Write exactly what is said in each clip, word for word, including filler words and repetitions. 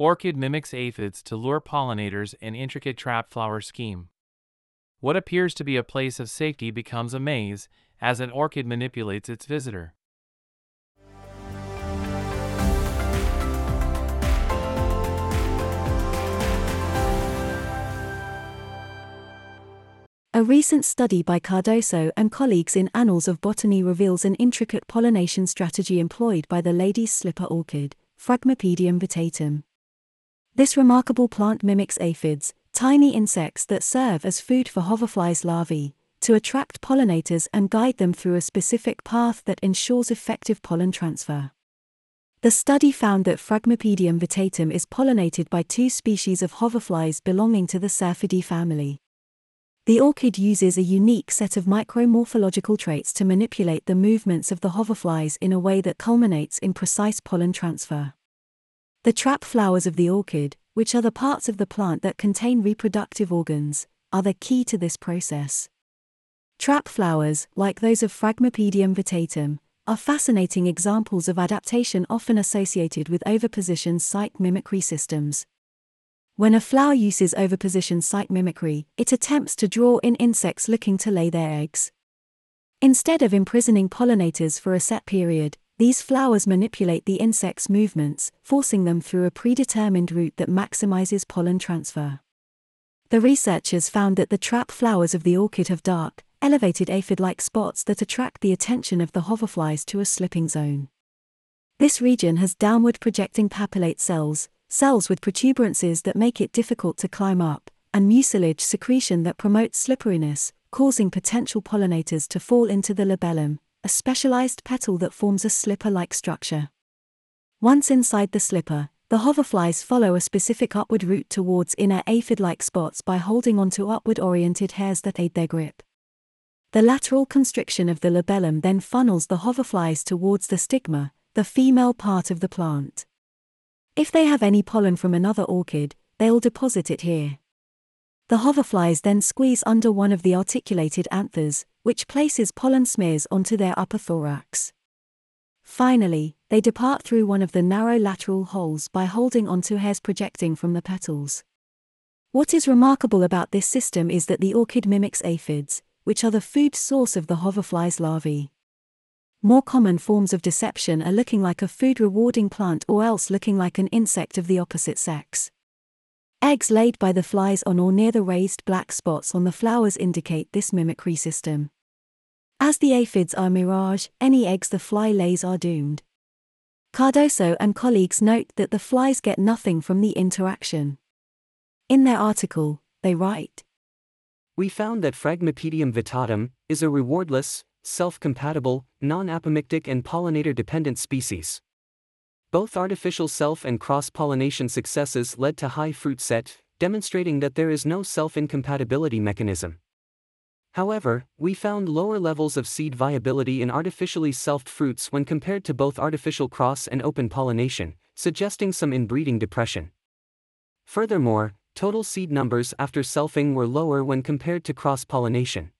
Orchid mimics aphids to lure pollinators in intricate trap flower scheme. What appears to be a place of safety becomes a maze as an orchid manipulates its visitor. A recent study by Cardoso and colleagues in Annals of Botany reveals an intricate pollination strategy employed by the lady's slipper orchid, Phragmipedium vittatum. This remarkable plant mimics aphids, tiny insects that serve as food for hoverflies' larvae, to attract pollinators and guide them through a specific path that ensures effective pollen transfer. The study found that Phragmipedium vittatum is pollinated by two species of hoverflies belonging to the Syrphidae family. The orchid uses a unique set of micromorphological traits to manipulate the movements of the hoverflies in a way that culminates in precise pollen transfer. The trap flowers of the orchid, which are the parts of the plant that contain reproductive organs, are the key to this process. Trap flowers, like those of Phragmipedium vittatum, are fascinating examples of adaptation often associated with overpositioned site mimicry systems. When a flower uses overpositioned site mimicry, it attempts to draw in insects looking to lay their eggs. Instead of imprisoning pollinators for a set period, these flowers manipulate the insects' movements, forcing them through a predetermined route that maximizes pollen transfer. The researchers found that the trap flowers of the orchid have dark, elevated aphid-like spots that attract the attention of the hoverflies to a slipping zone. This region has downward projecting papillate cells, cells with protuberances that make it difficult to climb up, and mucilage secretion that promotes slipperiness, causing potential pollinators to fall into the labellum, a specialized petal that forms a slipper-like structure. Once inside the slipper, the hoverflies follow a specific upward route towards inner aphid-like spots by holding onto upward-oriented hairs that aid their grip. The lateral constriction of the labellum then funnels the hoverflies towards the stigma, the female part of the plant. If they have any pollen from another orchid, they'll deposit it here. The hoverflies then squeeze under one of the articulated anthers, which places pollen smears onto their upper thorax. Finally, they depart through one of the narrow lateral holes by holding onto hairs projecting from the petals. What is remarkable about this system is that the orchid mimics aphids, which are the food source of the hoverflies' larvae. More common forms of deception are looking like a food-rewarding plant or else looking like an insect of the opposite sex. Eggs laid by the flies on or near the raised black spots on the flowers indicate this mimicry system. As the aphids are mirage, any eggs the fly lays are doomed. Cardoso and colleagues note that the flies get nothing from the interaction. In their article, they write, "We found that Phragmipedium vittatum is a rewardless, self-compatible, non-apomictic and pollinator-dependent species. Both artificial self and cross-pollination successes led to high fruit set, demonstrating that there is no self-incompatibility mechanism. However, we found lower levels of seed viability in artificially selfed fruits when compared to both artificial cross and open pollination, suggesting some inbreeding depression. Furthermore, total seed numbers after selfing were lower when compared to cross-pollination.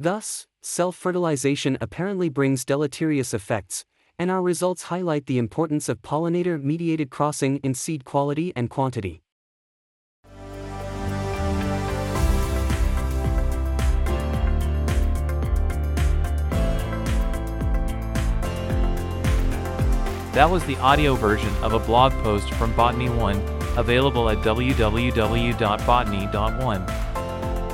Thus, self-fertilization apparently brings deleterious effects, and our results highlight the importance of pollinator-mediated crossing in seed quality and quantity." That was the audio version of a blog post from Botany One, available at w w w dot botany dot one.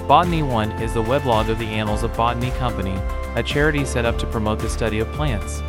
Botany One is the weblog of the Annals of Botany Company, a charity set up to promote the study of plants.